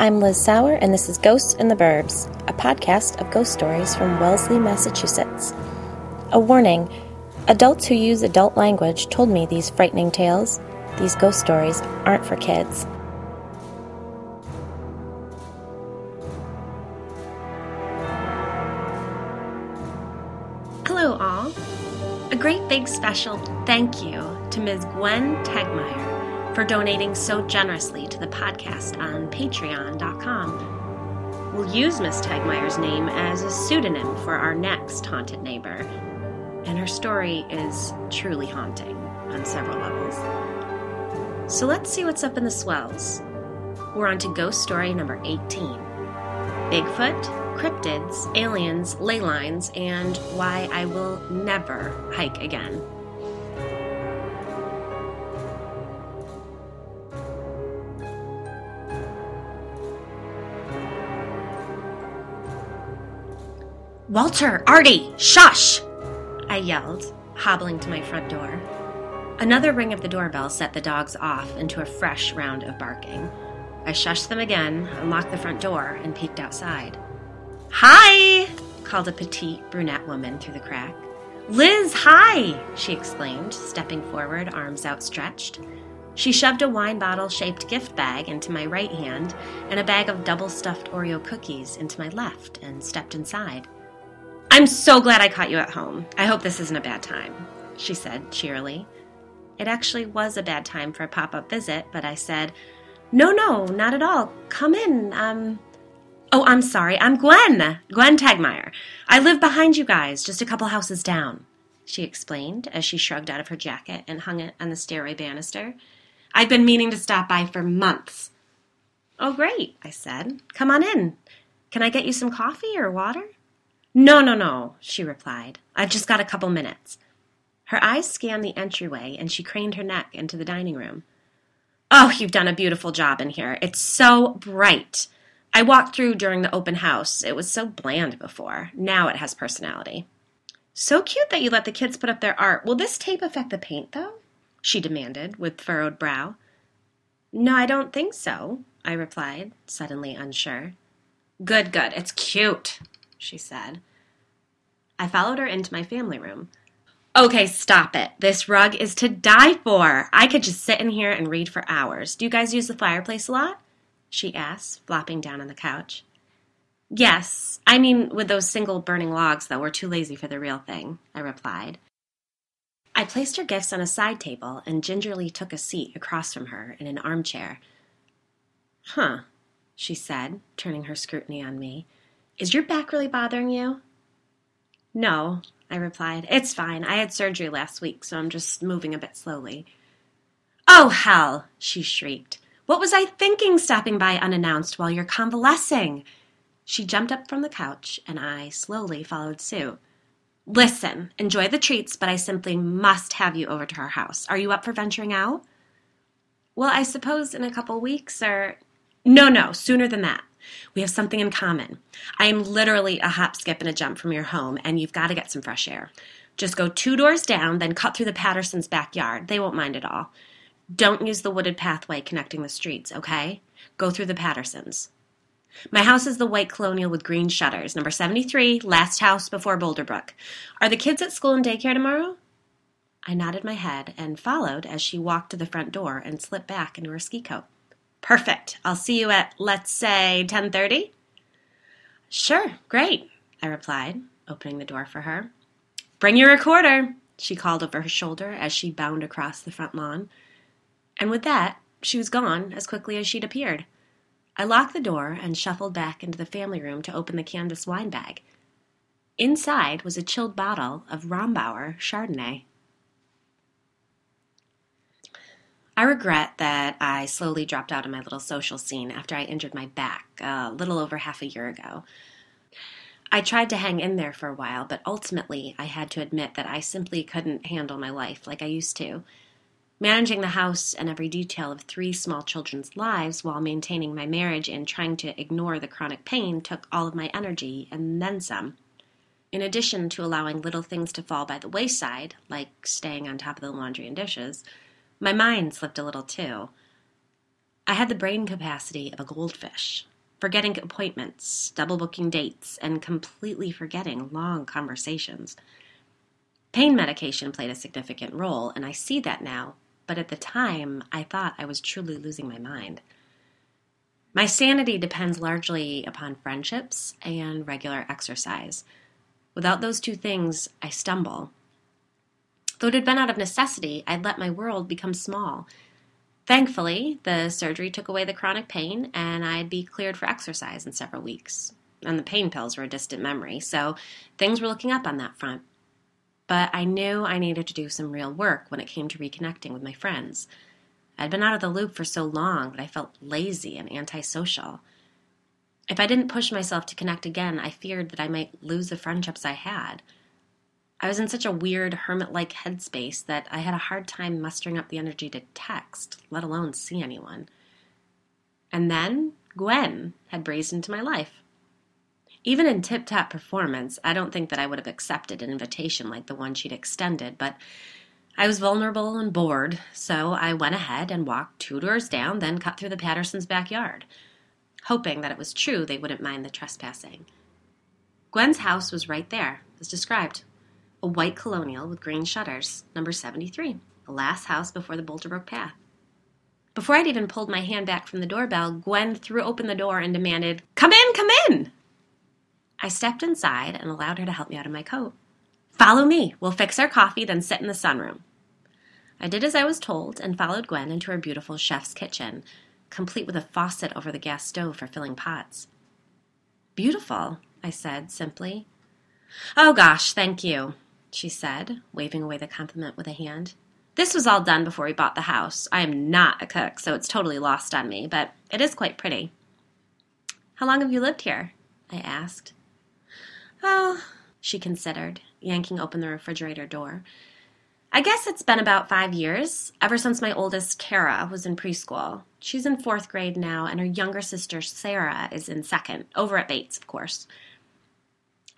I'm Liz Sauer, and this is Ghosts in the Burbs, a podcast of ghost stories from Wellesley, Massachusetts. A warning, adults who use adult language told me these frightening tales, these ghost stories, aren't for kids. Hello, all. A great big special thank you to Ms. Gwen Tegmeyer for donating so generously to the podcast on patreon.com. We'll use Miss Tegmeyer's name as a pseudonym for our next haunted neighbor, and her story is truly haunting on several levels. So let's see what's up in the swells. We're on to ghost story number 18, Bigfoot, Cryptids, Aliens, Ley Lines, and Why I Will Never Hike Again. "Walter! Artie! Shush!" I yelled, hobbling to my front door. Another ring of the doorbell set the dogs off into a fresh round of barking. I shushed them again, unlocked the front door, and peeked outside. "Hi!" called a petite brunette woman through the crack. "Liz, hi!" she exclaimed, stepping forward, arms outstretched. She shoved a wine bottle-shaped gift bag into my right hand and a bag of double-stuffed Oreo cookies into my left and stepped inside. "I'm so glad I caught you at home. I hope this isn't a bad time," she said cheerily. It actually was a bad time for a pop-up visit, but I said, No, not at all. Come in. Oh, I'm sorry. I'm Gwen Tegmeyer. I live behind you guys, just a couple houses down," she explained as she shrugged out of her jacket and hung it on the stairway banister. "I've been meaning to stop by for months." "Oh, great," I said. "Come on in. Can I get you some coffee or water?" No, she replied. "I've just got a couple minutes." Her eyes scanned the entryway, and she craned her neck into the dining room. "Oh, you've done a beautiful job in here. It's so bright. I walked through during the open house. It was so bland before. Now it has personality." "So cute that you let the kids put up their art. Will this tape affect the paint, though?" she demanded, with furrowed brow. "No, I don't think so," I replied, suddenly unsure. Good. It's cute," she said. I followed her into my family room. "Okay, stop it. This rug is to die for. I could just sit in here and read for hours. Do you guys use the fireplace a lot?" she asked, flopping down on the couch. "Yes. I mean, with those single burning logs, though, we're too lazy for the real thing," I replied. I placed her gifts on a side table and gingerly took a seat across from her in an armchair. "Huh," she said, turning her scrutiny on me. "Is your back really bothering you?" "No," I replied. "It's fine. I had surgery last week, so I'm just moving a bit slowly." "Oh, hell," she shrieked. "What was I thinking stopping by unannounced while you're convalescing?" She jumped up from the couch, and I slowly followed suit. "Listen, enjoy the treats, but I simply must have you over to our house. Are you up for venturing out?" "Well, I suppose in a couple weeks, or—" No, sooner than that. We have something in common. I am literally a hop, skip, and a jump from your home, and you've got to get some fresh air. Just go 2 doors down, then cut through the Patterson's backyard. They won't mind at all. Don't use the wooded pathway connecting the streets, okay? Go through the Patterson's. My house is the white colonial with green shutters, number 73, last house before Boulder Brook. Are the kids at school and daycare tomorrow?" I nodded my head and followed as she walked to the front door and slipped back into her ski coat. "Perfect. I'll see you at, let's say, 10:30? "Sure, great," I replied, opening the door for her. "Bring your recorder," she called over her shoulder as she bounded across the front lawn. And with that, she was gone as quickly as she'd appeared. I locked the door and shuffled back into the family room to open the canvas wine bag. Inside was a chilled bottle of Rombauer Chardonnay. I regret that I slowly dropped out of my little social scene after I injured my back a little over half a year ago. I tried to hang in there for a while, but ultimately I had to admit that I simply couldn't handle my life like I used to. Managing the house and every detail of 3 small children's lives while maintaining my marriage and trying to ignore the chronic pain took all of my energy and then some. In addition to allowing little things to fall by the wayside, like staying on top of the laundry and dishes, my mind slipped a little, too. I had the brain capacity of a goldfish, forgetting appointments, double-booking dates, and completely forgetting long conversations. Pain medication played a significant role, and I see that now, but at the time, I thought I was truly losing my mind. My sanity depends largely upon friendships and regular exercise. Without those two things, I stumble. Though it had been out of necessity, I'd let my world become small. Thankfully, the surgery took away the chronic pain, and I'd be cleared for exercise in several weeks. And the pain pills were a distant memory, so things were looking up on that front. But I knew I needed to do some real work when it came to reconnecting with my friends. I'd been out of the loop for so long that I felt lazy and antisocial. If I didn't push myself to connect again, I feared that I might lose the friendships I had. I was in such a weird, hermit-like headspace that I had a hard time mustering up the energy to text, let alone see anyone. And then Gwen had breezed into my life. Even in tip-top performance, I don't think that I would have accepted an invitation like the one she'd extended, but I was vulnerable and bored, so I went ahead and walked 2 doors down, then cut through the Patterson's backyard, hoping that it was true they wouldn't mind the trespassing. Gwen's house was right there, as described. A white colonial with green shutters, number 73, the last house before the Boulder Brook path. Before I'd even pulled my hand back from the doorbell, Gwen threw open the door and demanded, "Come in, come in!" I stepped inside and allowed her to help me out of my coat. "Follow me. We'll fix our coffee, then sit in the sunroom." I did as I was told and followed Gwen into her beautiful chef's kitchen, complete with a faucet over the gas stove for filling pots. "Beautiful," I said simply. "Oh gosh, thank you," she said, waving away the compliment with a hand. "This was all done before we bought the house. I am not a cook, so it's totally lost on me, but it is quite pretty." "How long have you lived here?" I asked. "Oh," she considered, yanking open the refrigerator door. "I guess it's been about 5 years, ever since my oldest, Kara, was in preschool. She's in 4th grade now, and her younger sister, Sarah, is in 2nd, over at Bates, of course."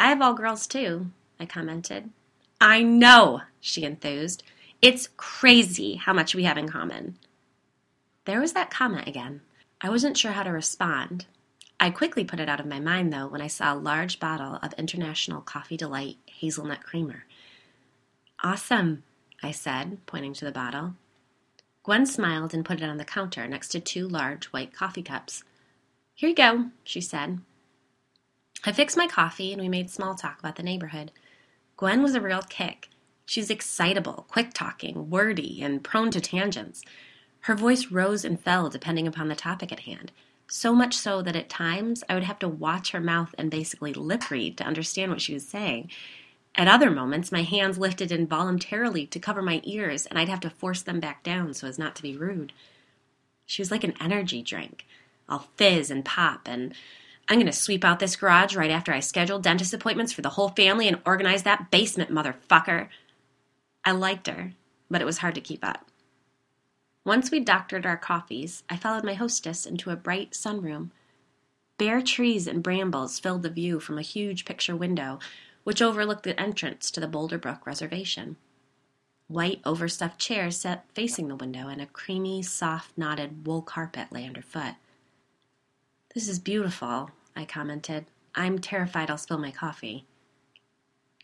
"I have all girls, too," I commented. "I know," she enthused. "It's crazy how much we have in common." There was that comment again. I wasn't sure how to respond. I quickly put it out of my mind, though, when I saw a large bottle of International Coffee Delight hazelnut creamer. "Awesome," I said, pointing to the bottle. Gwen smiled and put it on the counter next to 2 large white coffee cups. "Here you go," she said. I fixed my coffee, and we made small talk about the neighborhood. Gwen was a real kick. She's excitable, quick-talking, wordy, and prone to tangents. Her voice rose and fell depending upon the topic at hand. So much so that at times I would have to watch her mouth and basically lip read to understand what she was saying. At other moments, my hands lifted involuntarily to cover my ears, and I'd have to force them back down so as not to be rude. She was like an energy drink, all fizz and pop, and "I'm going to sweep out this garage right after I schedule dentist appointments for the whole family and organize that basement, motherfucker." I liked her, but it was hard to keep up. Once we doctored our coffees, I followed my hostess into a bright sunroom. Bare trees and brambles filled the view from a huge picture window, which overlooked the entrance to the Boulder Brook Reservation. White, overstuffed chairs sat facing the window, and a creamy, soft, knotted wool carpet lay underfoot. "This is beautiful," I commented. "I'm terrified I'll spill my coffee."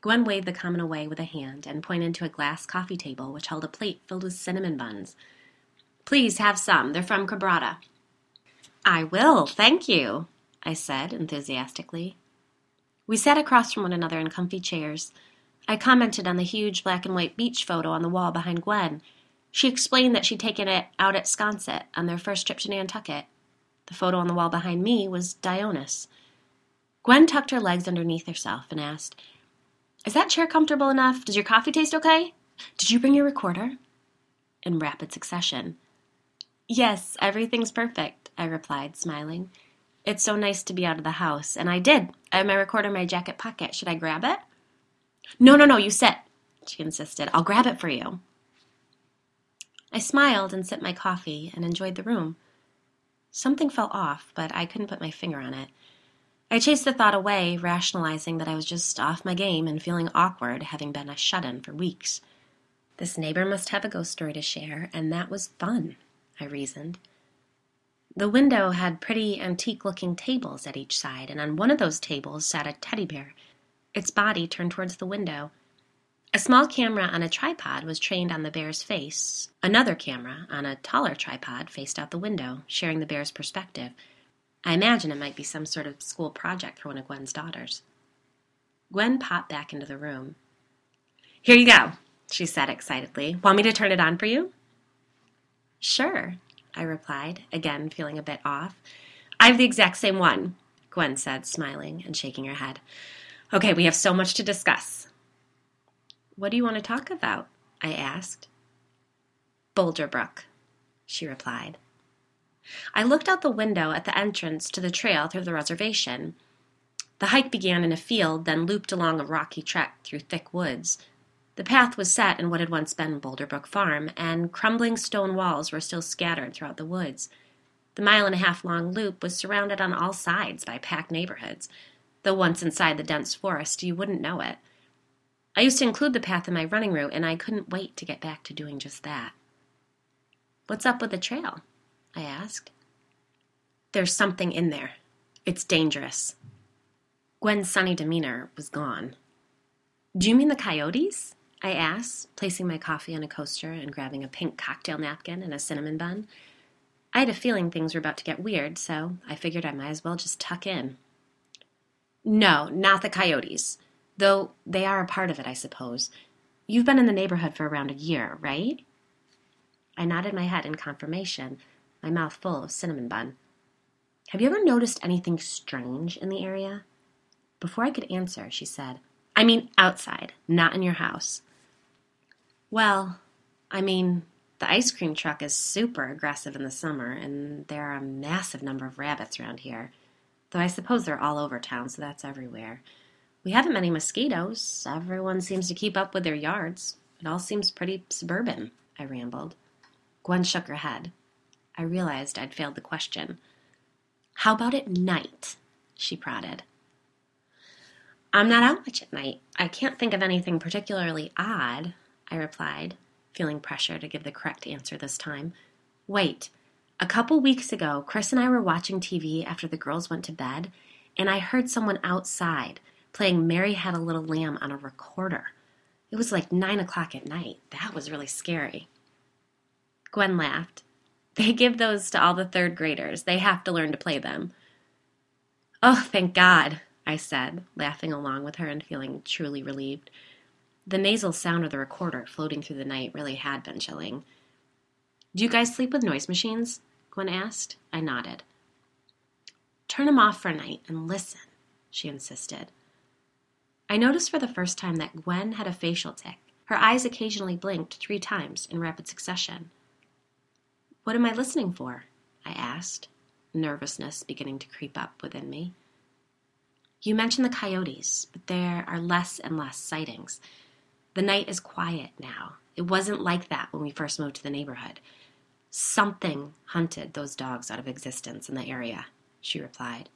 Gwen waved the comment away with a hand and pointed to a glass coffee table which held a plate filled with cinnamon buns. "Please have some. They're from Cabrada." "I will, thank you," I said enthusiastically. We sat across from one another in comfy chairs. I commented on the huge black and white beach photo on the wall behind Gwen. She explained that she'd taken it out at Sconset on their first trip to Nantucket. The photo on the wall behind me was Dionys. Gwen tucked her legs underneath herself and asked, "Is that chair comfortable enough? Does your coffee taste okay? Did you bring your recorder?" In rapid succession. "Yes, everything's perfect," I replied, smiling. "It's so nice to be out of the house, and I did. I have my recorder in my jacket pocket. Should I grab it?" No, you sit," she insisted. "I'll grab it for you." I smiled and sipped my coffee and enjoyed the room. Something fell off, but I couldn't put my finger on it. I chased the thought away, rationalizing that I was just off my game and feeling awkward, having been a shut-in for weeks. This neighbor must have a ghost story to share, and that was fun, I reasoned. The window had pretty antique-looking tables at each side, and on one of those tables sat a teddy bear, its body turned towards the window. A small camera on a tripod was trained on the bear's face. Another camera on a taller tripod faced out the window, sharing the bear's perspective. I imagine it might be some sort of school project for one of Gwen's daughters. Gwen popped back into the room. "Here you go," she said excitedly. "Want me to turn it on for you?" "Sure," I replied, again feeling a bit off. "I've the exact same one," Gwen said, smiling and shaking her head. "Okay, we have so much to discuss." "What do you want to talk about?" I asked. "Boulder Brook," she replied. I looked out the window at the entrance to the trail through the reservation. The hike began in a field, then looped along a rocky trek through thick woods. The path was set in what had once been Boulder Brook Farm, and crumbling stone walls were still scattered throughout the woods. The mile-and-a-half-long loop was surrounded on all sides by packed neighborhoods, though once inside the dense forest, you wouldn't know it. I used to include the path in my running route, and I couldn't wait to get back to doing just that. "What's up with the trail?" I asked. "There's something in there. It's dangerous." Gwen's sunny demeanor was gone. "Do you mean the coyotes?" I asked, placing my coffee on a coaster and grabbing a pink cocktail napkin and a cinnamon bun. I had a feeling things were about to get weird, so I figured I might as well just tuck in. "No, not the coyotes, though they are a part of it, I suppose. You've been in the neighborhood for around a year, right?" I nodded my head in confirmation, my mouth full of cinnamon bun. "Have you ever noticed anything strange in the area?" Before I could answer, she said, "I mean outside, not in your house." "Well, I mean, the ice cream truck is super aggressive in the summer, and there are a massive number of rabbits around here. Though I suppose they're all over town, so that's everywhere. We haven't many mosquitoes. Everyone seems to keep up with their yards. It all seems pretty suburban," I rambled. Gwen shook her head. I realized I'd failed the question. "How about at night?" she prodded. "I'm not out much at night. I can't think of anything particularly odd," I replied, feeling pressure to give the correct answer this time. "Wait. A couple weeks ago, Chris and I were watching TV after the girls went to bed, and I heard someone outside playing Mary Had a Little Lamb on a recorder. It was like 9 o'clock at night. That was really scary." Gwen laughed. "They give those to all the third graders. They have to learn to play them." "Oh, thank God," I said, laughing along with her and feeling truly relieved. The nasal sound of the recorder floating through the night really had been chilling. "Do you guys sleep with noise machines?" Gwen asked. I nodded. "Turn them off for a night and listen," she insisted. I noticed for the first time that Gwen had a facial tic. Her eyes occasionally blinked 3 times in rapid succession. "What am I listening for?" I asked, nervousness beginning to creep up within me. "You mentioned the coyotes, but there are less and less sightings. The night is quiet now. It wasn't like that when we first moved to the neighborhood. Something hunted those dogs out of existence in the area," she replied.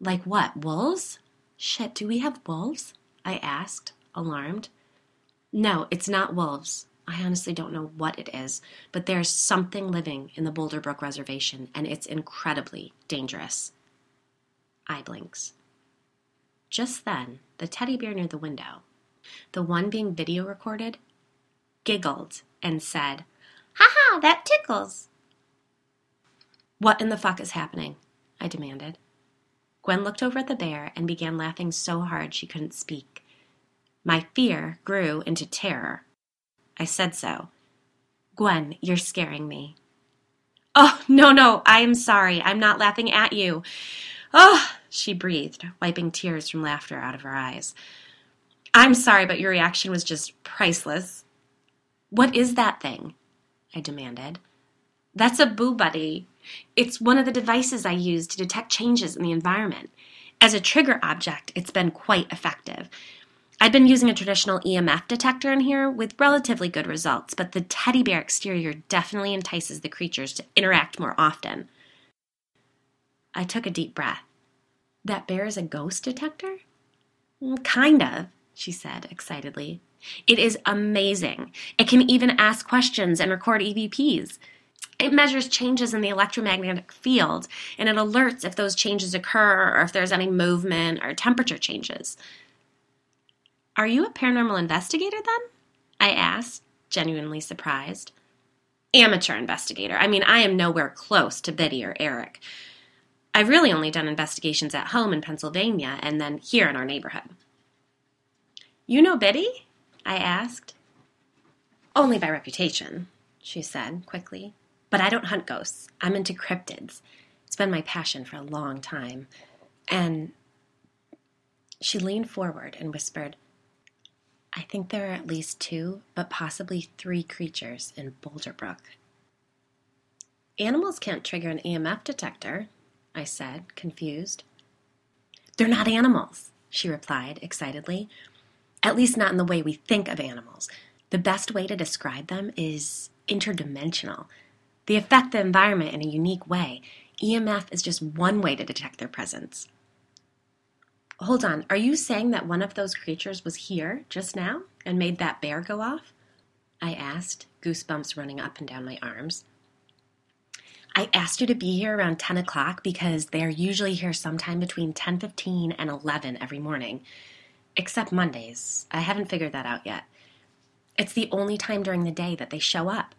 "Like what, wolves?" "Shit, do we have wolves?" I asked, alarmed. "No, it's not wolves. I honestly don't know what it is, but there's something living in the Boulder Brook Reservation, and it's incredibly dangerous." Eye blinks. Just then, the teddy bear near the window, the one being video recorded, giggled and said, "Ha-ha, that tickles." "What in the fuck is happening?" I demanded. Gwen looked over at the bear and began laughing so hard she couldn't speak. My fear grew into terror. I said so. "Gwen, you're scaring me." "Oh, no, I'm sorry. I'm not laughing at you. Oh," she breathed, wiping tears from laughter out of her eyes. "I'm sorry, but your reaction was just priceless." "What is that thing?" I demanded. "That's a Boo Buddy. It's one of the devices I use to detect changes in the environment. As a trigger object, it's been quite effective. I've been using a traditional EMF detector in here with relatively good results, but the teddy bear exterior definitely entices the creatures to interact more often." I took a deep breath. "That bear is a ghost detector?" "Kind of," she said excitedly. "It is amazing. It can even ask questions and record EVPs. It measures changes in the electromagnetic field, and it alerts if those changes occur or if there's any movement or temperature changes. Are you a paranormal investigator then? I asked, genuinely surprised. Amateur investigator. I mean, I am nowhere close to Biddy or Eric. I've really only done investigations at home in Pennsylvania and then here in our neighborhood. You know Biddy? I asked. Only by reputation, she said quickly. But I don't hunt ghosts. I'm into cryptids. It's been my passion for a long time. And she leaned forward and whispered, I think there are at least 2, but possibly 3 creatures in Boulder Brook. Animals can't trigger an EMF detector, I said, confused. They're not animals, she replied excitedly. At least not in the way we think of animals. The best way to describe them is interdimensional. They affect the environment in a unique way. EMF is just one way to detect their presence. Hold on, are you saying that one of those creatures was here just now and made that bear go off? I asked, goosebumps running up and down my arms. I asked you to be here around 10 o'clock because they are usually here sometime between 10:15 and 11 every morning, except Mondays. I haven't figured that out yet. It's the only time during the day that they show up.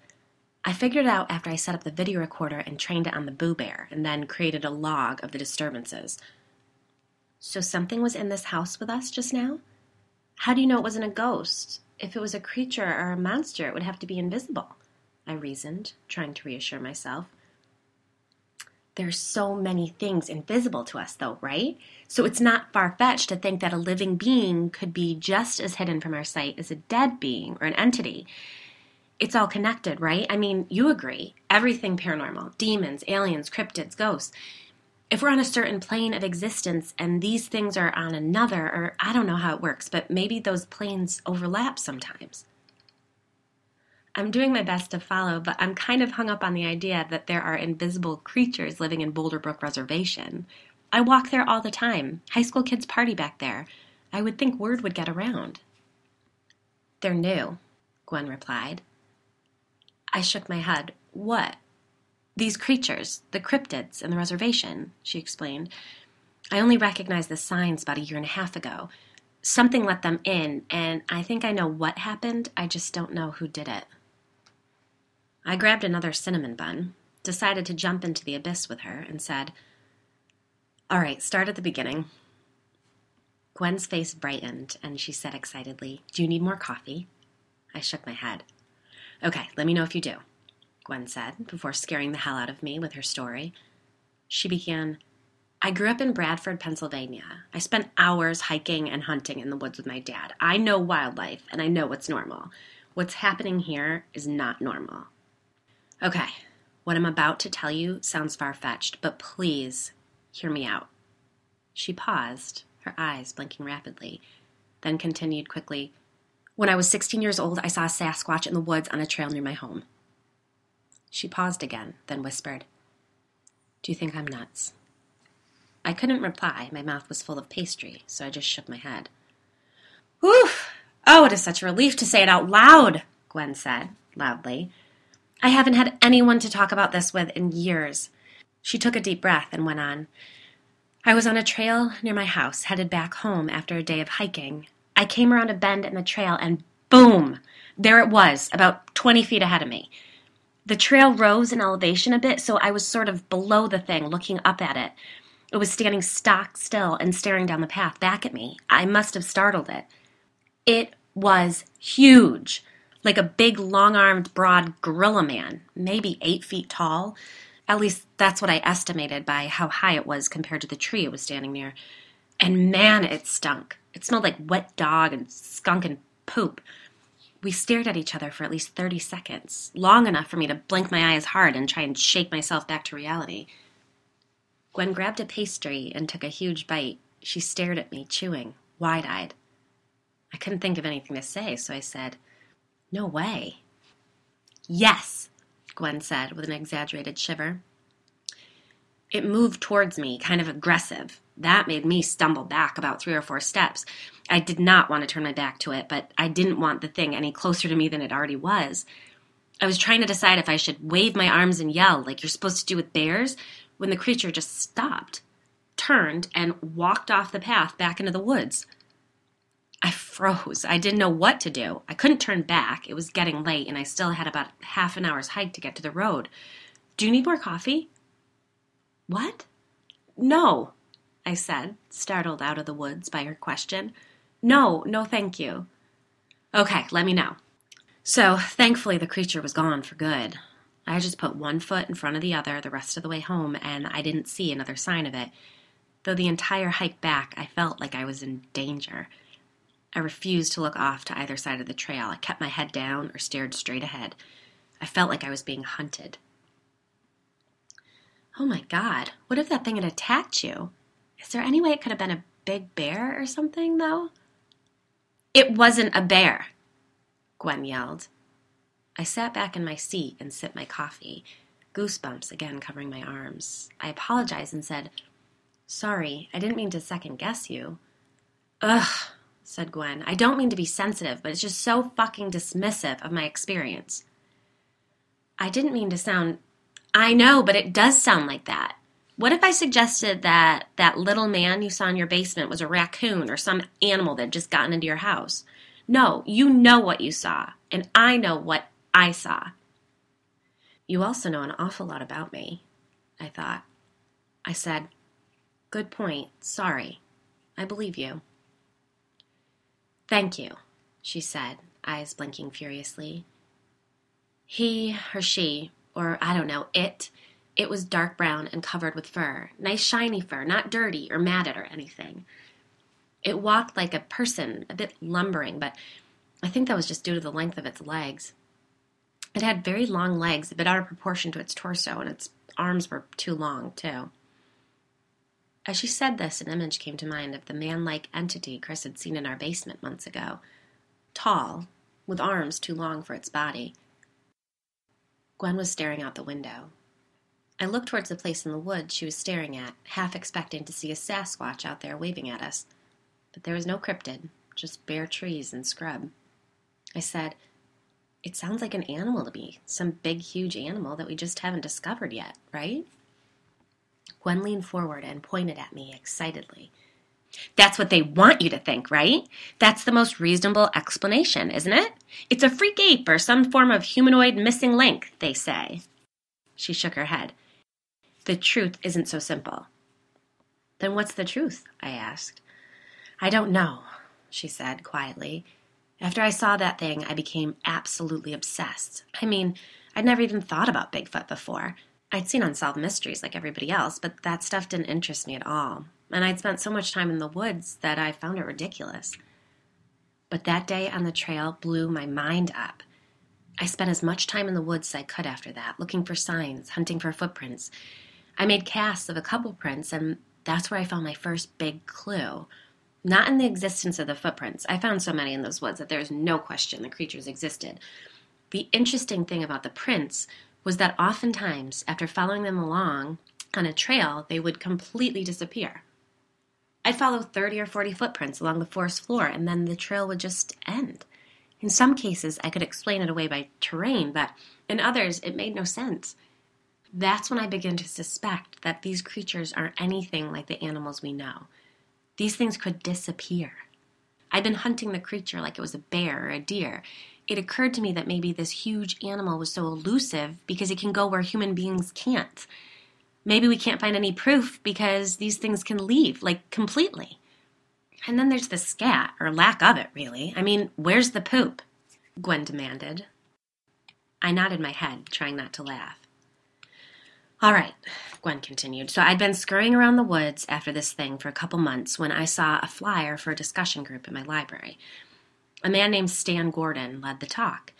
I figured it out after I set up the video recorder and trained it on the Boo Bear and then created a log of the disturbances. So something was in this house with us just now? How do you know it wasn't a ghost? If it was a creature or a monster, it would have to be invisible, I reasoned, trying to reassure myself. There's so many things invisible to us, though, right? So it's not far-fetched to think that a living being could be just as hidden from our sight as a dead being or an entity. It's all connected, right? I mean, you agree. Everything paranormal, demons, aliens, cryptids, ghosts. If we're on a certain plane of existence and these things are on another, or I don't know how it works, but maybe those planes overlap sometimes. I'm doing my best to follow, but I'm kind of hung up on the idea that there are invisible creatures living in Boulder Brook Reservation. I walk there all the time. High school kids party back there. I would think word would get around. They're new, Gwen replied. I shook my head. What? These creatures, the cryptids in the reservation, she explained. I only recognized the signs about 1.5 years ago. Something let them in, and I think I know what happened. I just don't know who did it. I grabbed another cinnamon bun, decided to jump into the abyss with her, and said, All right, start at the beginning. Gwen's face brightened, and she said excitedly, Do you need more coffee? I shook my head. Okay, let me know if you do. Gwen said, before scaring the hell out of me with her story. She began, I grew up in Bradford, Pennsylvania. I spent hours hiking and hunting in the woods with my dad. I know wildlife, and I know what's normal. What's happening here is not normal. Okay, what I'm about to tell you sounds far-fetched, but please hear me out. She paused, her eyes blinking rapidly, then continued quickly, When I was 16 years old, I saw a Sasquatch in the woods on a trail near my home. She paused again, then whispered, Do you think I'm nuts? I couldn't reply. My mouth was full of pastry, so I just shook my head. Whew! Oh, it is such a relief to say it out loud, Gwen said, loudly. I haven't had anyone to talk about this with in years. She took a deep breath and went on. I was on a trail near my house, headed back home after a day of hiking. I came around a bend in the trail, and boom! There it was, about 20 feet ahead of me. The trail rose in elevation a bit, so I was sort of below the thing, looking up at it. It was standing stock still and staring down the path back at me. I must have startled it. It was huge, like a big, long-armed, broad gorilla man, maybe 8 feet tall. At least that's what I estimated by how high it was compared to the tree it was standing near. And man, it stunk. It smelled like wet dog and skunk and poop. We stared at each other for at least 30 seconds, long enough for me to blink my eyes hard and try and shake myself back to reality. Gwen grabbed a pastry and took a huge bite. She stared at me, chewing, wide-eyed. I couldn't think of anything to say, so I said, No way. Yes, Gwen said with an exaggerated shiver. It moved towards me, kind of aggressive. That made me stumble back about 3 or 4 steps. I did not want to turn my back to it, but I didn't want the thing any closer to me than it already was. I was trying to decide if I should wave my arms and yell like you're supposed to do with bears when the creature just stopped, turned, and walked off the path back into the woods. I froze. I didn't know what to do. I couldn't turn back. It was getting late, and I still had about half an hour's hike to get to the road. Do you need more coffee? What? No, I said, startled out of the woods by her question. No, thank you. Okay, let me know. So, thankfully, the creature was gone for good. I just put one foot in front of the other the rest of the way home, and I didn't see another sign of it. Though the entire hike back, I felt like I was in danger. I refused to look off to either side of the trail. I kept my head down or stared straight ahead. I felt like I was being hunted. Oh my God, what if that thing had attacked you? Is there any way it could have been a big bear or something, though? It wasn't a bear, Gwen yelled. I sat back in my seat and sipped my coffee, goosebumps again covering my arms. I apologized and said, Sorry, I didn't mean to second-guess you. Ugh, said Gwen. I don't mean to be sensitive, but it's just so fucking dismissive of my experience. I didn't mean to sound... I know, but it does sound like that. What if I suggested that that little man you saw in your basement was a raccoon or some animal that had just gotten into your house? No, you know what you saw, and I know what I saw. You also know an awful lot about me, I thought. I said, Good point. Sorry. I believe you. Thank you, she said, eyes blinking furiously. He or she, or I don't know, it was dark brown and covered with fur. Nice shiny fur, not dirty or matted or anything. It walked like a person, a bit lumbering, but I think that was just due to the length of its legs. It had very long legs, a bit out of proportion to its torso, and its arms were too long, too. As she said this, an image came to mind of the man-like entity Chris had seen in our basement months ago. Tall, with arms too long for its body. Gwen was staring out the window. I looked towards the place in the woods she was staring at, half expecting to see a Sasquatch out there waving at us. But there was no cryptid, just bare trees and scrub. I said, It sounds like an animal to me, some big, huge animal that we just haven't discovered yet, right? Gwen leaned forward and pointed at me excitedly. That's what they want you to think, right? That's the most reasonable explanation, isn't it? It's a freak ape or some form of humanoid missing link, they say. She shook her head. The truth isn't so simple. Then what's the truth? I asked. I don't know, she said quietly. After I saw that thing, I became absolutely obsessed. I mean, I'd never even thought about Bigfoot before. I'd seen Unsolved Mysteries like everybody else, but that stuff didn't interest me at all. And I'd spent so much time in the woods that I found it ridiculous. But that day on the trail blew my mind up. I spent as much time in the woods as I could after that, looking for signs, hunting for footprints. I made casts of a couple prints, and that's where I found my first big clue. Not in the existence of the footprints. I found so many in those woods that there is no question the creatures existed. The interesting thing about the prints was that oftentimes, after following them along on a trail, they would completely disappear. I'd follow 30 or 40 footprints along the forest floor, and then the trail would just end. In some cases, I could explain it away by terrain, but in others, it made no sense. That's when I began to suspect that these creatures aren't anything like the animals we know. These things could disappear. I'd been hunting the creature like it was a bear or a deer. It occurred to me that maybe this huge animal was so elusive because it can go where human beings can't. Maybe we can't find any proof because these things can leave, like, completely. And then there's the scat, or lack of it, really. I mean, where's the poop? Gwen demanded. I nodded my head, trying not to laugh. All right, Gwen continued. So I'd been scurrying around the woods after this thing for a couple months when I saw a flyer for a discussion group in my library. A man named Stan Gordon led the talk.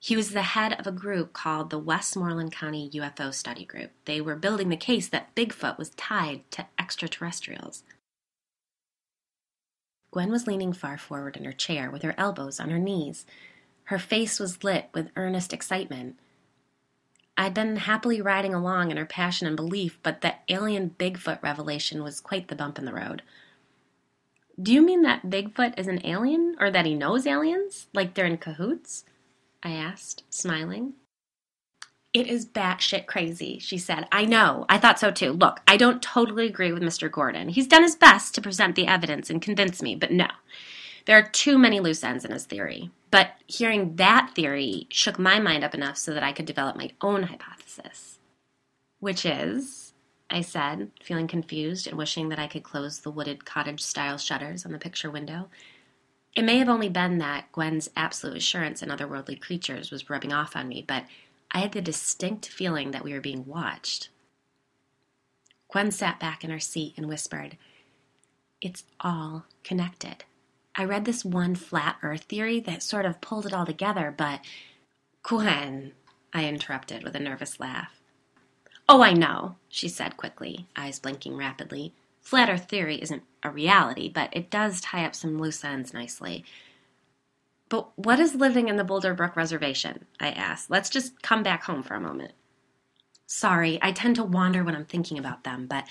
He was the head of a group called the Westmoreland County UFO Study Group. They were building the case that Bigfoot was tied to extraterrestrials. Gwen was leaning far forward in her chair with her elbows on her knees. Her face was lit with earnest excitement. I'd been happily riding along in her passion and belief, but the alien Bigfoot revelation was quite the bump in the road. Do you mean that Bigfoot is an alien, or that he knows aliens, like they're in cahoots? I asked, smiling. It is batshit crazy, she said. I know. I thought so, too. Look, I don't totally agree with Mr. Gordon. He's done his best to present the evidence and convince me, but no. There are too many loose ends in his theory. But hearing that theory shook my mind up enough so that I could develop my own hypothesis. Which is, I said, feeling confused and wishing that I could close the wooded cottage-style shutters on the picture window. It may have only been that Gwen's absolute assurance in otherworldly creatures was rubbing off on me, but I had the distinct feeling that we were being watched. Gwen sat back in her seat and whispered, "It's all connected. I read this one flat earth theory that sort of pulled it all together, but..." "Gwen," I interrupted with a nervous laugh. "Oh, I know," she said quickly, eyes blinking rapidly. "Flat earth theory isn't a reality, but it does tie up some loose ends nicely." "But what is living in the Boulder Brook Reservation?" I asked. "Let's just come back home for a moment." "Sorry, I tend to wander when I'm thinking about them, but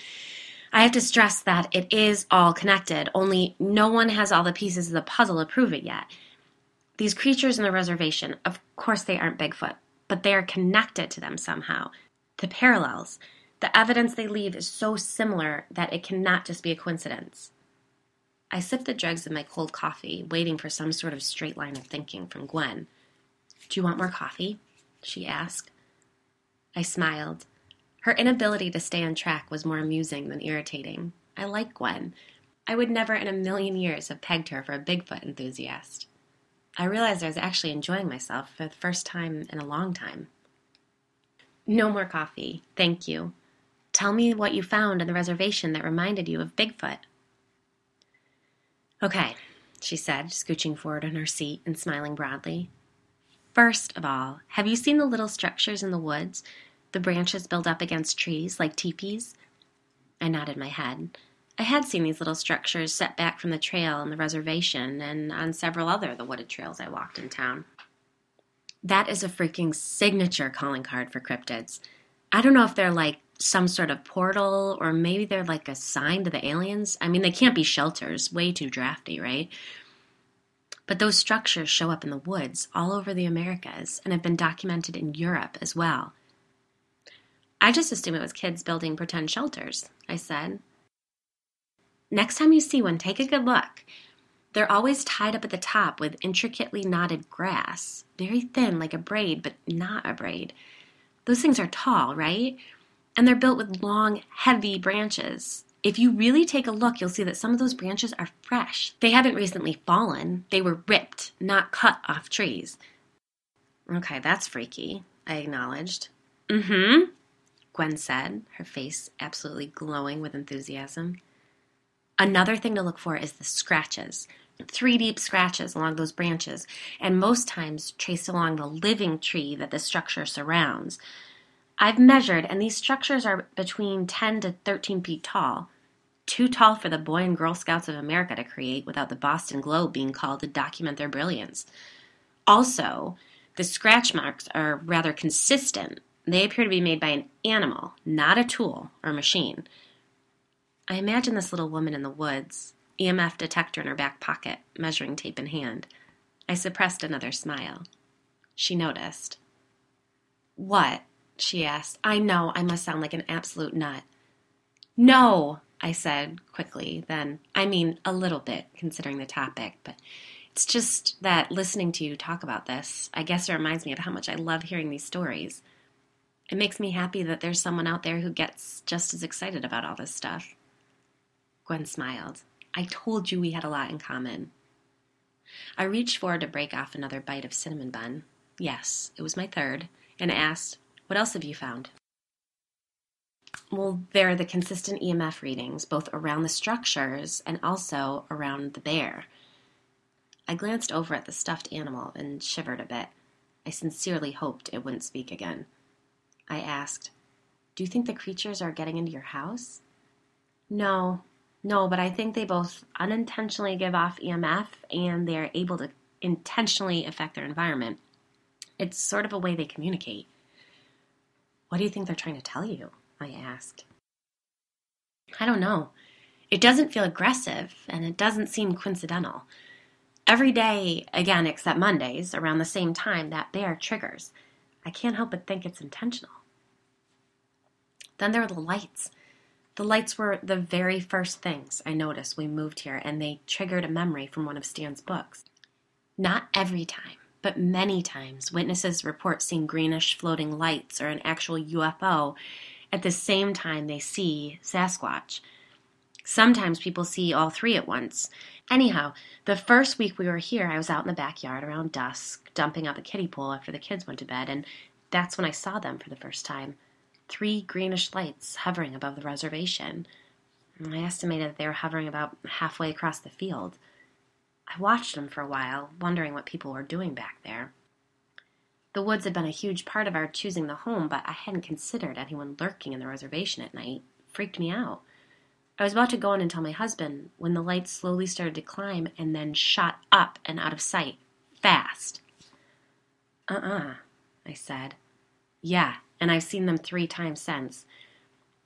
I have to stress that it is all connected, only no one has all the pieces of the puzzle to prove it yet. These creatures in the reservation, of course they aren't Bigfoot, but they are connected to them somehow. The parallels, the evidence they leave is so similar that it cannot just be a coincidence." I sipped the dregs of my cold coffee, waiting for some sort of straight line of thinking from Gwen. "Do you want more coffee?" she asked. I smiled. Her inability to stay on track was more amusing than irritating. I like Gwen. I would never in a million years have pegged her for a Bigfoot enthusiast. I realized I was actually enjoying myself for the first time in a long time. "No more coffee, thank you. Tell me what you found on the reservation that reminded you of Bigfoot." "Okay," she said, scooching forward on her seat and smiling broadly. "First of all, have you seen the little structures in the woods? The branches build up against trees, like teepees?" I nodded my head. I had seen these little structures set back from the trail in the reservation and on several other of the wooded trails I walked in town. "That is a freaking signature calling card for cryptids. I don't know if they're like some sort of portal, or maybe they're like a sign to the aliens. I mean, they can't be shelters. Way too drafty, right? But those structures show up in the woods all over the Americas and have been documented in Europe as well." "I just assume it was kids building pretend shelters," I said. "Next time you see one, take a good look. They're always tied up at the top with intricately knotted grass. Very thin, like a braid, but not a braid. Those things are tall, right? And they're built with long, heavy branches. If you really take a look, you'll see that some of those branches are fresh. They haven't recently fallen. They were ripped, not cut off trees." "Okay, that's freaky," I acknowledged. "Mm-hmm," Gwen said, her face absolutely glowing with enthusiasm. "Another thing to look for is the scratches. 3 deep scratches along those branches, and most times traced along the living tree that the structure surrounds. I've measured, and these structures are between 10 to 13 feet tall. Too tall for the Boy and Girl Scouts of America to create without the Boston Globe being called to document their brilliance. Also, the scratch marks are rather consistent. They appear to be made by an animal, not a tool or machine." I imagine this little woman in the woods, EMF detector in her back pocket, measuring tape in hand. I suppressed another smile. She noticed. "What?" she asked. "I know, I must sound like an absolute nut." "No," I said quickly, then, "I mean a little bit, considering the topic, but it's just that listening to you talk about this, I guess it reminds me of how much I love hearing these stories. It makes me happy that there's someone out there who gets just as excited about all this stuff." Gwen smiled. "I told you we had a lot in common." I reached forward to break off another bite of cinnamon bun. Yes, it was my third, and asked, "What else have you found?" "Well, there are the consistent EMF readings, both around the structures and also around the bear." I glanced over at the stuffed animal and shivered a bit. I sincerely hoped it wouldn't speak again. I asked, "Do you think the creatures are getting into your house?" No, but I think they both unintentionally give off EMF and they're able to intentionally affect their environment. It's sort of a way they communicate." "What do you think they're trying to tell you?" I asked. "I don't know. It doesn't feel aggressive, and it doesn't seem coincidental. Every day, again, except Mondays, around the same time, that bear triggers. I can't help but think it's intentional. Then there were the lights. The lights were the very first things I noticed we moved here, and they triggered a memory from one of Stan's books. Not every time, but many times, witnesses report seeing greenish floating lights or an actual UFO at the same time they see Sasquatch. Sometimes people see all three at once. Anyhow, the first week we were here, I was out in the backyard around dusk, dumping out the kiddie pool after the kids went to bed, and that's when I saw them for the first time. 3 greenish lights hovering above the reservation. I estimated that they were hovering about halfway across the field. I watched them for a while, wondering what people were doing back there. The woods had been a huge part of our choosing the home, but I hadn't considered anyone lurking in the reservation at night. It freaked me out. I was about to go in and tell my husband when the lights slowly started to climb and then shot up and out of sight, fast. I said. Yeah. And I've seen them 3 times since.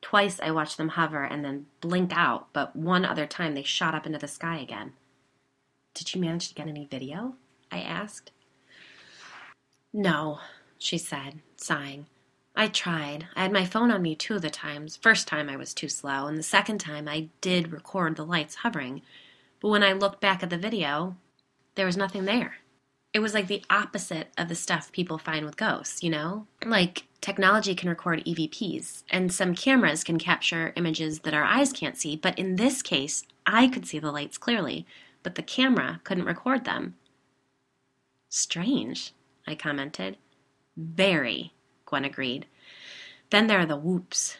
Twice I watched them hover and then blink out, but one other time they shot up into the sky again. Did you manage to get any video? I asked. No, she said, sighing. I tried. I had my phone on me 2 of the times. First time I was too slow, and the second time I did record the lights hovering. But when I looked back at the video, there was nothing there. It was like the opposite of the stuff people find with ghosts, you know? Like, technology can record EVPs, and some cameras can capture images that our eyes can't see, but in this case, I could see the lights clearly, but the camera couldn't record them. Strange, I commented. Very, Gwen agreed. Then there are the whoops.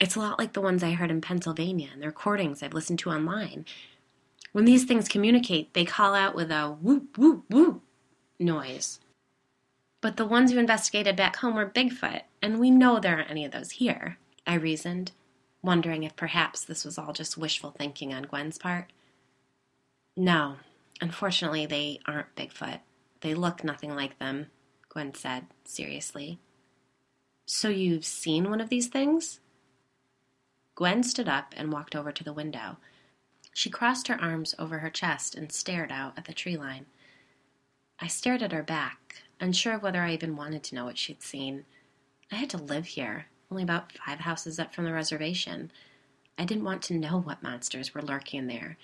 It's a lot like the ones I heard in Pennsylvania and the recordings I've listened to online. When these things communicate, they call out with a whoop, whoop, whoop noise. But the ones you investigated back home were Bigfoot, and we know there aren't any of those here, I reasoned, wondering if perhaps this was all just wishful thinking on Gwen's part. No, unfortunately, they aren't Bigfoot. They look nothing like them, Gwen said seriously. So you've seen one of these things? Gwen stood up and walked over to the window. She crossed her arms over her chest and stared out at the tree line. I stared at her back, unsure of whether I even wanted to know what she'd seen. I had to live here, only about 5 houses up from the reservation. I didn't want to know what monsters were lurking there,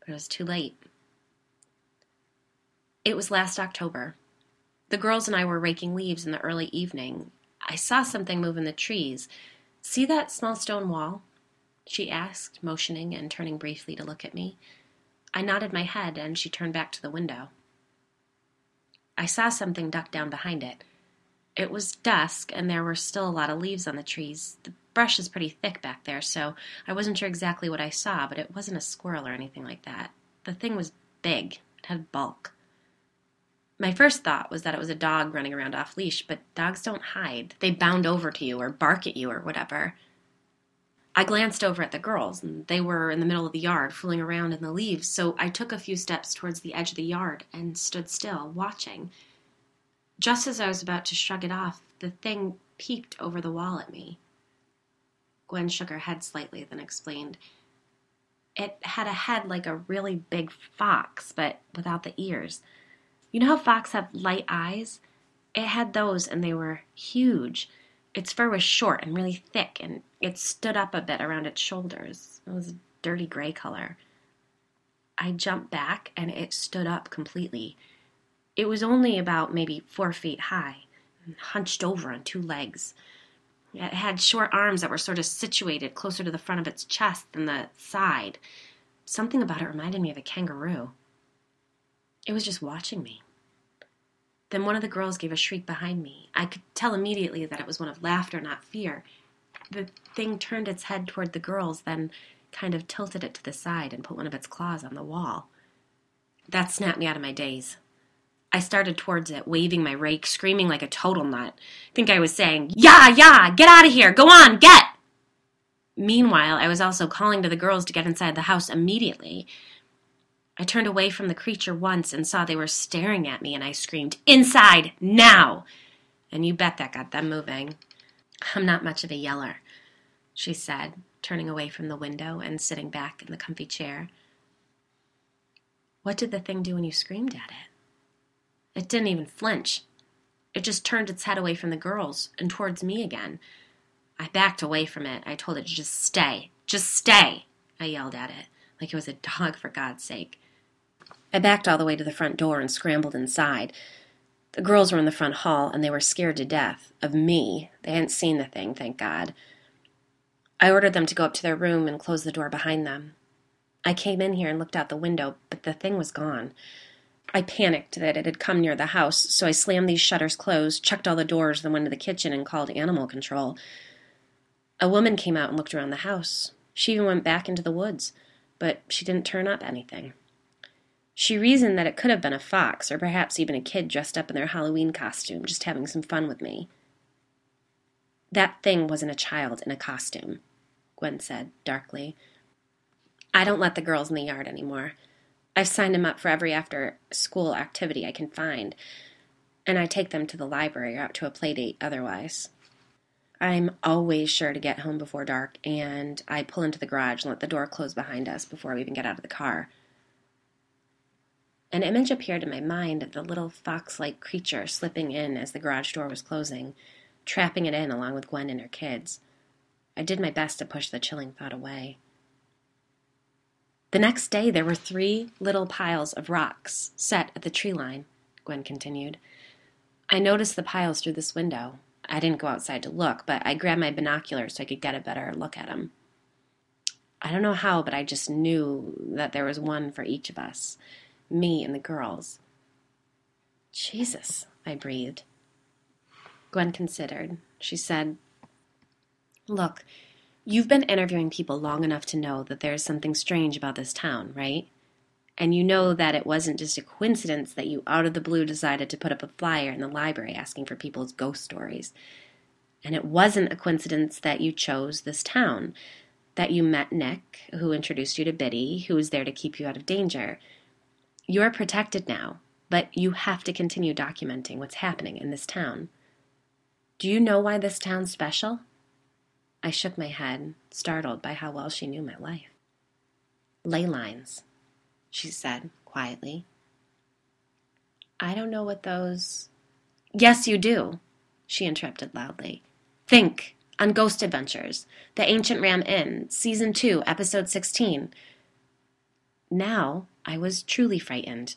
but it was too late. It was last October. The girls and I were raking leaves in the early evening. I saw something move in the trees. See that small stone wall? She asked, motioning and turning briefly to look at me. I nodded my head, and she turned back to the window. I saw something duck down behind it. It was dusk, and there were still a lot of leaves on the trees. The brush is pretty thick back there, so I wasn't sure exactly what I saw, but it wasn't a squirrel or anything like that. The thing was big. It had bulk. My first thought was that it was a dog running around off-leash, but dogs don't hide. They bound over to you or bark at you or whatever. I glanced over at the girls, and they were in the middle of the yard, fooling around in the leaves, so I took a few steps towards the edge of the yard and stood still, watching. Just as I was about to shrug it off, the thing peeked over the wall at me. Gwen shook her head slightly, then explained. It had a head like a really big fox, but without the ears. You know how foxes have light eyes? It had those, and they were huge. Its fur was short and really thick, and it stood up a bit around its shoulders. It was a dirty gray color. I jumped back, and it stood up completely. It was only about maybe 4 feet high, and hunched over on 2 legs. It had short arms that were sort of situated closer to the front of its chest than the side. Something about it reminded me of a kangaroo. It was just watching me. Then one of the girls gave a shriek behind me. I could tell immediately that it was one of laughter, not fear. The thing turned its head toward the girls, then kind of tilted it to the side and put one of its claws on the wall. That snapped me out of my daze. I started towards it, waving my rake, screaming like a total nut. I think I was saying, "Yah, yah, get out of here, go on, get!" Meanwhile, I was also calling to the girls to get inside the house immediately. I turned away from the creature once and saw they were staring at me, and I screamed, "Inside, now!" And you bet that got them moving. "I'm not much of a yeller," she said, turning away from the window and sitting back in the comfy chair. "What did the thing do when you screamed at it?" "It didn't even flinch. It just turned its head away from the girls and towards me again. I backed away from it. I told it to just stay. Just stay, I yelled at it, like it was a dog, for God's sake. I backed all the way to the front door and scrambled inside. The girls were in the front hall, and they were scared to death of me. They hadn't seen the thing, thank God. I ordered them to go up to their room and close the door behind them. I came in here and looked out the window, but the thing was gone. I panicked that it had come near the house, so I slammed these shutters closed, checked all the doors, then went to the kitchen and called animal control. A woman came out and looked around the house. She even went back into the woods, but she didn't turn up anything. She reasoned that it could have been a fox, or perhaps even a kid dressed up in their Halloween costume, just having some fun with me. That thing wasn't a child in a costume, Gwen said darkly. I don't let the girls in the yard anymore. I've signed them up for every after-school activity I can find, and I take them to the library or out to a play date otherwise. I'm always sure to get home before dark, and I pull into the garage and let the door close behind us before we even get out of the car. An image appeared in my mind of the little fox-like creature slipping in as the garage door was closing, trapping it in along with Gwen and her kids. I did my best to push the chilling thought away. The next day, there were 3 little piles of rocks set at the tree line, Gwen continued. I noticed the piles through this window. I didn't go outside to look, but I grabbed my binoculars so I could get a better look at them. I don't know how, but I just knew that there was one for each of us. Me and the girls. Jesus, I breathed. Gwen considered. She said, Look, you've been interviewing people long enough to know that there's something strange about this town, right? And you know that it wasn't just a coincidence that you out of the blue decided to put up a flyer in the library asking for people's ghost stories. And it wasn't a coincidence that you chose this town, that you met Nick, who introduced you to Biddy, who was there to keep you out of danger. You're protected now, but you have to continue documenting what's happening in this town. Do you know why this town's special? I shook my head, startled by how well she knew my life. Ley lines, she said quietly. I don't know what those... Yes, you do, she interrupted loudly. Think on Ghost Adventures, the Ancient Ram Inn, Season 2, Episode 16. Now... I was truly frightened.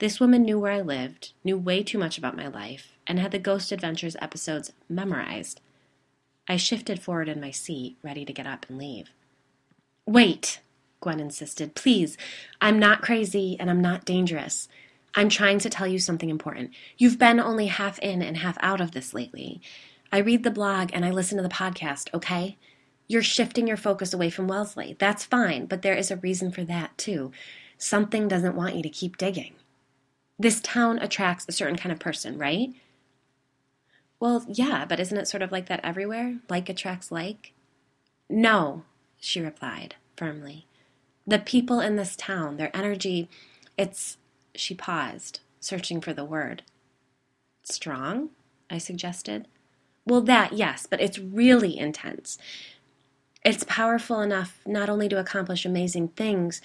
This woman knew where I lived, knew way too much about my life, and had the Ghost Adventures episodes memorized. I shifted forward in my seat, ready to get up and leave. Wait, Gwen insisted. Please, I'm not crazy and I'm not dangerous. I'm trying to tell you something important. You've been only half in and half out of this lately. I read the blog and I listen to the podcast, okay? You're shifting your focus away from Wellesley. That's fine, but there is a reason for that, too. Something doesn't want you to keep digging. This town attracts a certain kind of person, right? Well, yeah, but isn't it sort of like that everywhere? Like attracts like? No, she replied firmly. The people in this town, their energy, it's... She paused, searching for the word. Strong? I suggested. Well, that, yes, but it's really intense. It's powerful enough not only to accomplish amazing things...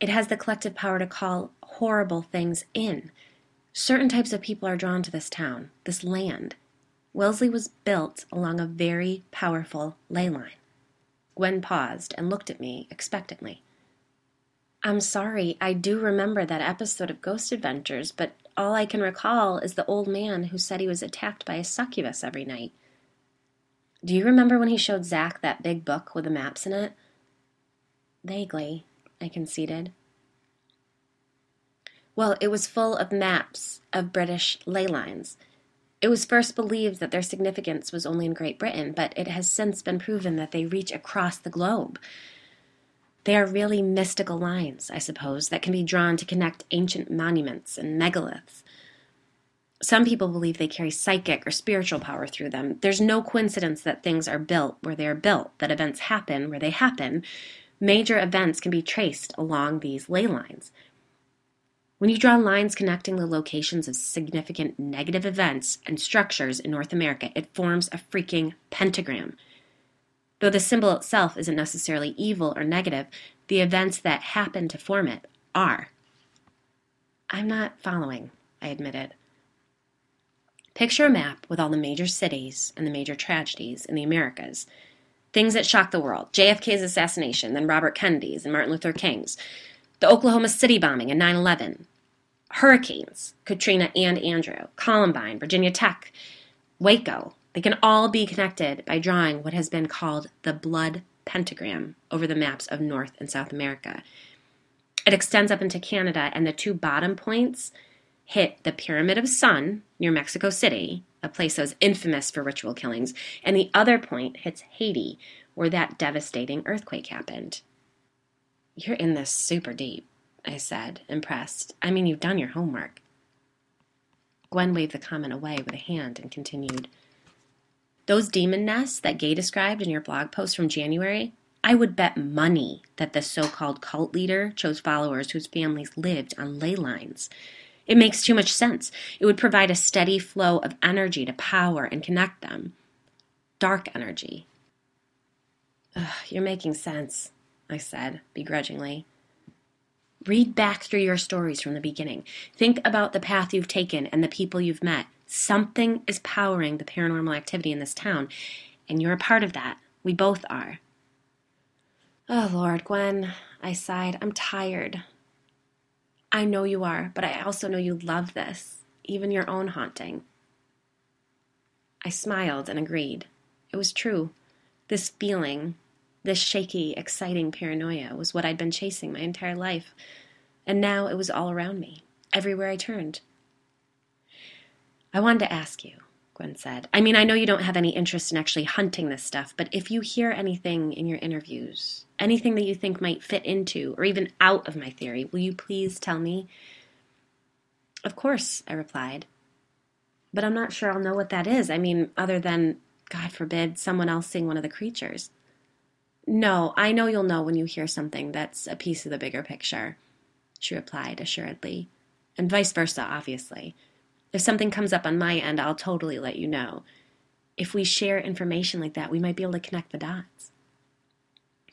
It has the collective power to call horrible things in. Certain types of people are drawn to this town, this land. Wellesley was built along a very powerful ley line. Gwen paused and looked at me expectantly. I'm sorry, I do remember that episode of Ghost Adventures, but all I can recall is the old man who said he was attacked by a succubus every night. Do you remember when he showed Zach that big book with the maps in it? Vaguely. I conceded. Well, it was full of maps of British ley lines. It was first believed that their significance was only in Great Britain, but it has since been proven that they reach across the globe. They are really mystical lines, I suppose, that can be drawn to connect ancient monuments and megaliths. Some people believe they carry psychic or spiritual power through them. There's no coincidence that things are built where they are built, that events happen where they happen. Major events can be traced along these ley lines. When you draw lines connecting the locations of significant negative events and structures in North America, it forms a freaking pentagram. Though the symbol itself isn't necessarily evil or negative, the events that happen to form it are. I'm not following, I admitted. Picture a map with all the major cities and the major tragedies in the Americas. Things that shocked the world. JFK's assassination, then Robert Kennedy's and Martin Luther King's. The Oklahoma City bombing and 9/11. Hurricanes, Katrina and Andrew. Columbine, Virginia Tech, Waco. They can all be connected by drawing what has been called the blood pentagram over the maps of North and South America. It extends up into Canada, and the two bottom points hit the Pyramid of Sun near Mexico City, a place that was infamous for ritual killings, and the other point hits Haiti, where that devastating earthquake happened. You're in this super deep, I said, impressed. I mean, you've done your homework. Gwen waved the comment away with a hand and continued, those demon nests that Gay described in your blog post from January, I would bet money that the so-called cult leader chose followers whose families lived on ley lines. It makes too much sense. It would provide a steady flow of energy to power and connect them. Dark energy. Ugh, you're making sense, I said, begrudgingly. Read back through your stories from the beginning. Think about the path you've taken and the people you've met. Something is powering the paranormal activity in this town, and you're a part of that. We both are. Oh, Lord, Gwen, I sighed. I'm tired. I know you are, but I also know you love this, even your own haunting. I smiled and agreed. It was true. This feeling, this shaky, exciting paranoia was what I'd been chasing my entire life, and now it was all around me, everywhere I turned. I wanted to ask you, Gwen said. I mean, I know you don't have any interest in actually hunting this stuff, but if you hear anything in your interviews, anything that you think might fit into or even out of my theory, will you please tell me? Of course, I replied. But I'm not sure I'll know what that is. I mean, other than, God forbid, someone else seeing one of the creatures. No, I know you'll know when you hear something that's a piece of the bigger picture, she replied assuredly, and vice versa, obviously. If something comes up on my end, I'll totally let you know. If we share information like that, we might be able to connect the dots.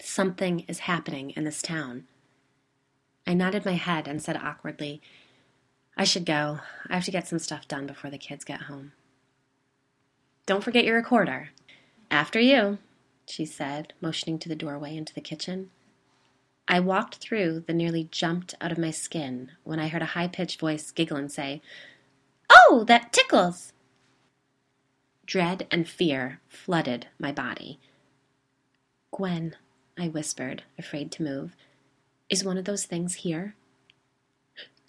Something is happening in this town. I nodded my head and said awkwardly, I should go. I have to get some stuff done before the kids get home. Don't forget your recorder. After you, she said, motioning to the doorway into the kitchen. I walked through the nearly jumped out of my skin when I heard a high-pitched voice giggle and say, Oh, that tickles! Dread and fear flooded my body. Gwen, I whispered, afraid to move, is one of those things here?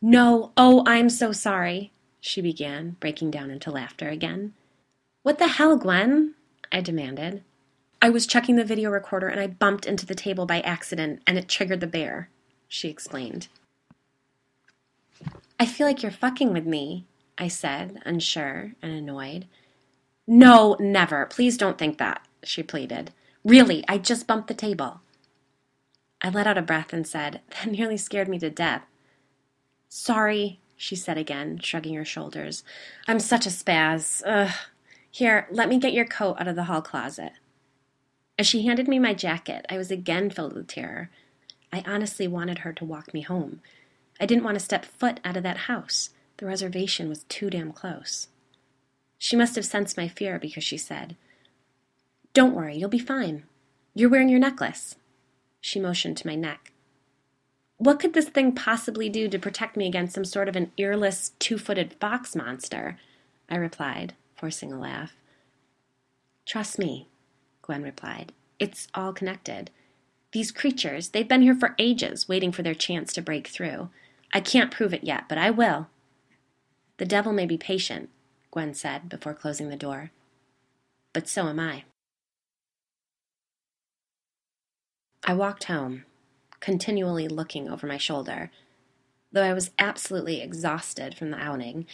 No, oh, I'm so sorry, she began, breaking down into laughter again. What the hell, Gwen? I demanded. I was checking the video recorder and I bumped into the table by accident and it triggered the bear, she explained. I feel like you're fucking with me, I said, unsure and annoyed. No, never. Please don't think that, she pleaded. Really, I just bumped the table. I let out a breath and said, That nearly scared me to death. Sorry, she said again, shrugging her shoulders. I'm such a spaz. Ugh. Here, let me get your coat out of the hall closet. As she handed me my jacket, I was again filled with terror. I honestly wanted her to walk me home. I didn't want to step foot out of that house. The reservation was too damn close. She must have sensed my fear because she said, Don't worry, you'll be fine. You're wearing your necklace. She motioned to my neck. What could this thing possibly do to protect me against some sort of an earless, two-footed fox monster? I replied, forcing a laugh. Trust me, Gwen replied. It's all connected. These creatures, they've been here for ages, waiting for their chance to break through. I can't prove it yet, but I will. The devil may be patient, Gwen said before closing the door, but so am I. I walked home, continually looking over my shoulder. Though I was absolutely exhausted from the outing,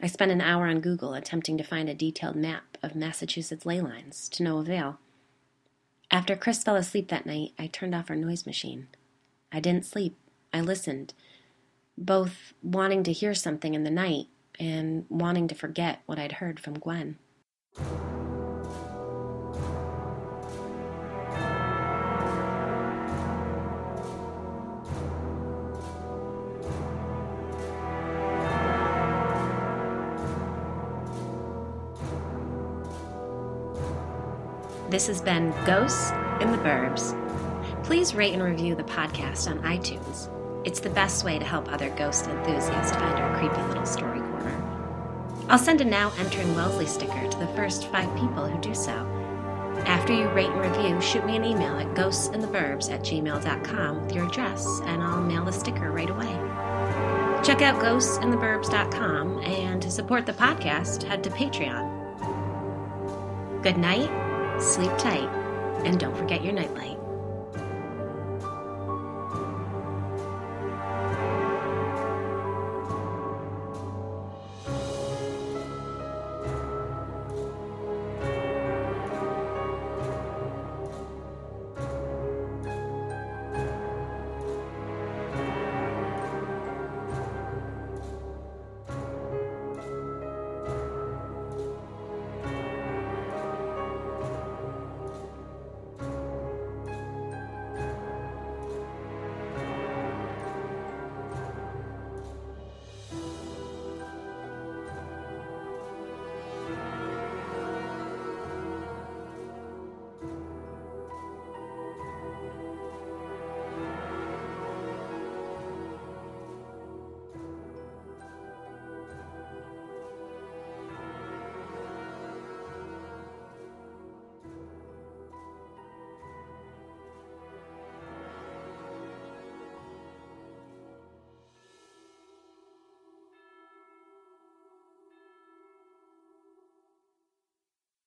I spent an hour on Google attempting to find a detailed map of Massachusetts ley lines, to no avail. After Chris fell asleep that night, I turned off our noise machine. I didn't sleep. I listened, both wanting to hear something in the night and wanting to forget what I'd heard from Gwen. This has been Ghosts in the Burbs. Please rate and review the podcast on iTunes. It's the best way to help other ghost enthusiasts find our creepy little story corner. I'll send a Now Entering Wellesley sticker to the first 5 people who do so. After you rate and review, shoot me an email at ghostsintheburbs@gmail.com with your address, and I'll mail the sticker right away. Check out ghostsintheburbs.com, and to support the podcast, head to Patreon. Good night, sleep tight, and don't forget your nightlight.